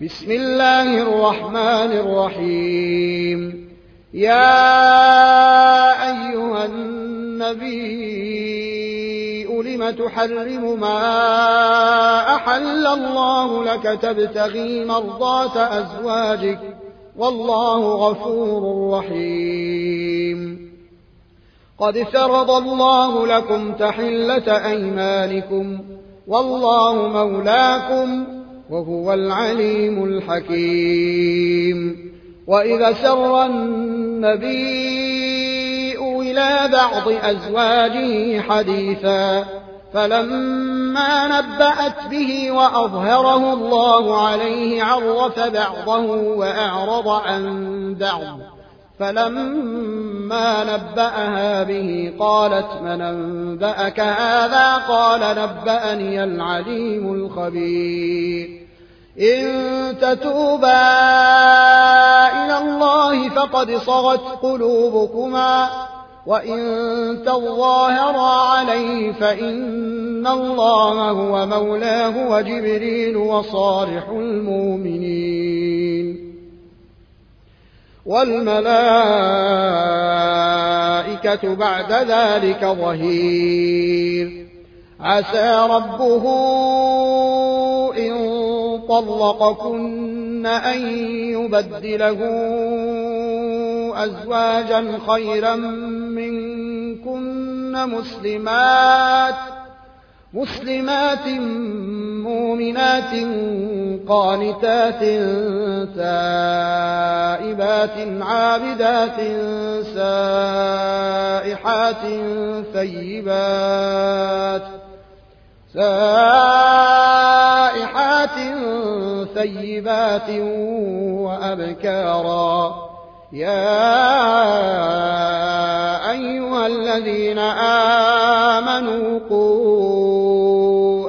بسم الله الرحمن الرحيم. يا أيها النبي لم تحرم ما أحل الله لك تبتغي مرضات أزواجك والله غفور رحيم. قد فرض الله لكم تحلة أيمانكم والله مولاكم وهو العليم الحكيم. وإذا سر النبي إلى بعض أزواجه حديثا فلما نبأت به وأظهره الله عليه عرف بعضه وأعرض عن بعض، فلما نبأها به قالت من أنبأك هذا؟ قال نبأني العليم الخبير. إن تتوبا إلى الله فقد صغت قلوبكما وإن تظاهرا عليه فإن الله هو مولاه وجبريل وصالح المؤمنين والملائكة بعد ذلك ظهير. عسى ربه إن طلقكن أن يبدله أزواجا خيرا منكن مسلمات مؤمنات قانتات تائبات عابدات سائحات ثيبات وأبكارا. يا أيها الذين آمنوا قوا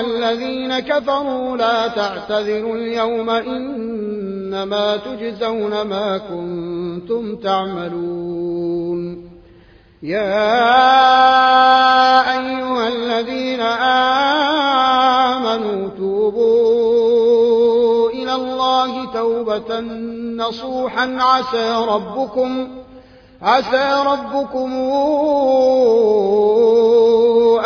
الذين كفروا لا تعتذروا اليوم إنما تجزون ما كنتم تعملون. يا أيها الذين آمنوا توبوا إلى الله توبة نصوحا عسى ربكم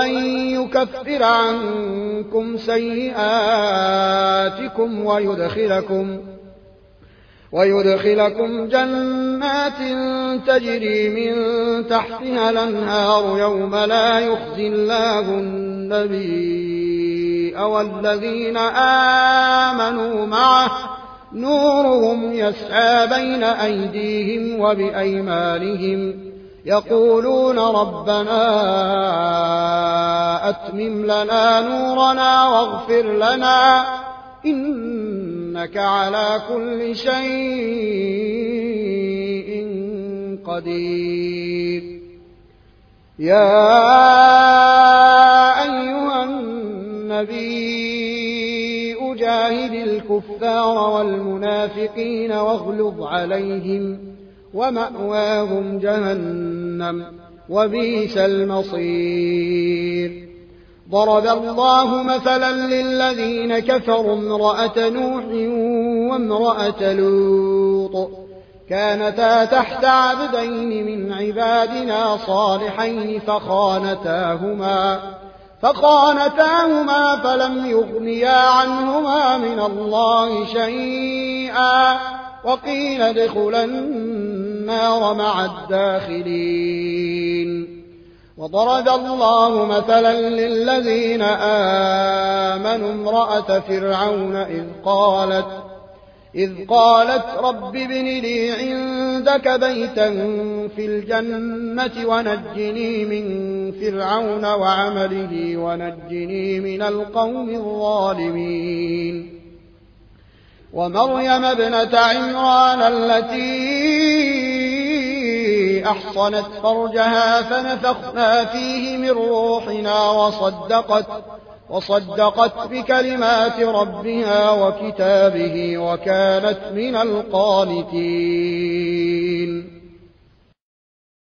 أن يكفر عنكم سيئاتكم ويدخلكم جنات تجري من تحتها الأنهار يوم لا يخزي الله النبي والذين آمنوا معه نورهم يسعى بين أيديهم وبأيمانهم يقولون ربنا أتمم لنا نورنا واغفر لنا إنك على كل شيء قدير. يا أيها النبي أجاهد الكفار والمنافقين واغلظ عليهم ومأواهم جهنم وبئس المصير. ضرب الله مثلا للذين كفروا امرأة نوح وامرأة لوط كانتا تحت عبدين من عبادنا صالحين فخانتاهما فلم يغنيا عنهما من الله شيئا وقيل ادخلا النار مع الداخلين. وضرب الله مثلا للذين آمنوا امرأة فرعون إذ قالت رب ابن لي عندك بيتا في الجنة ونجني من فرعون وعمله ونجني من القوم الظالمين. ومريم ابنة عمران التي أحصنت فرجها فنفخنا فيه من روحنا وصدقت بكلمات ربها وكتابه وكانت من القانتين.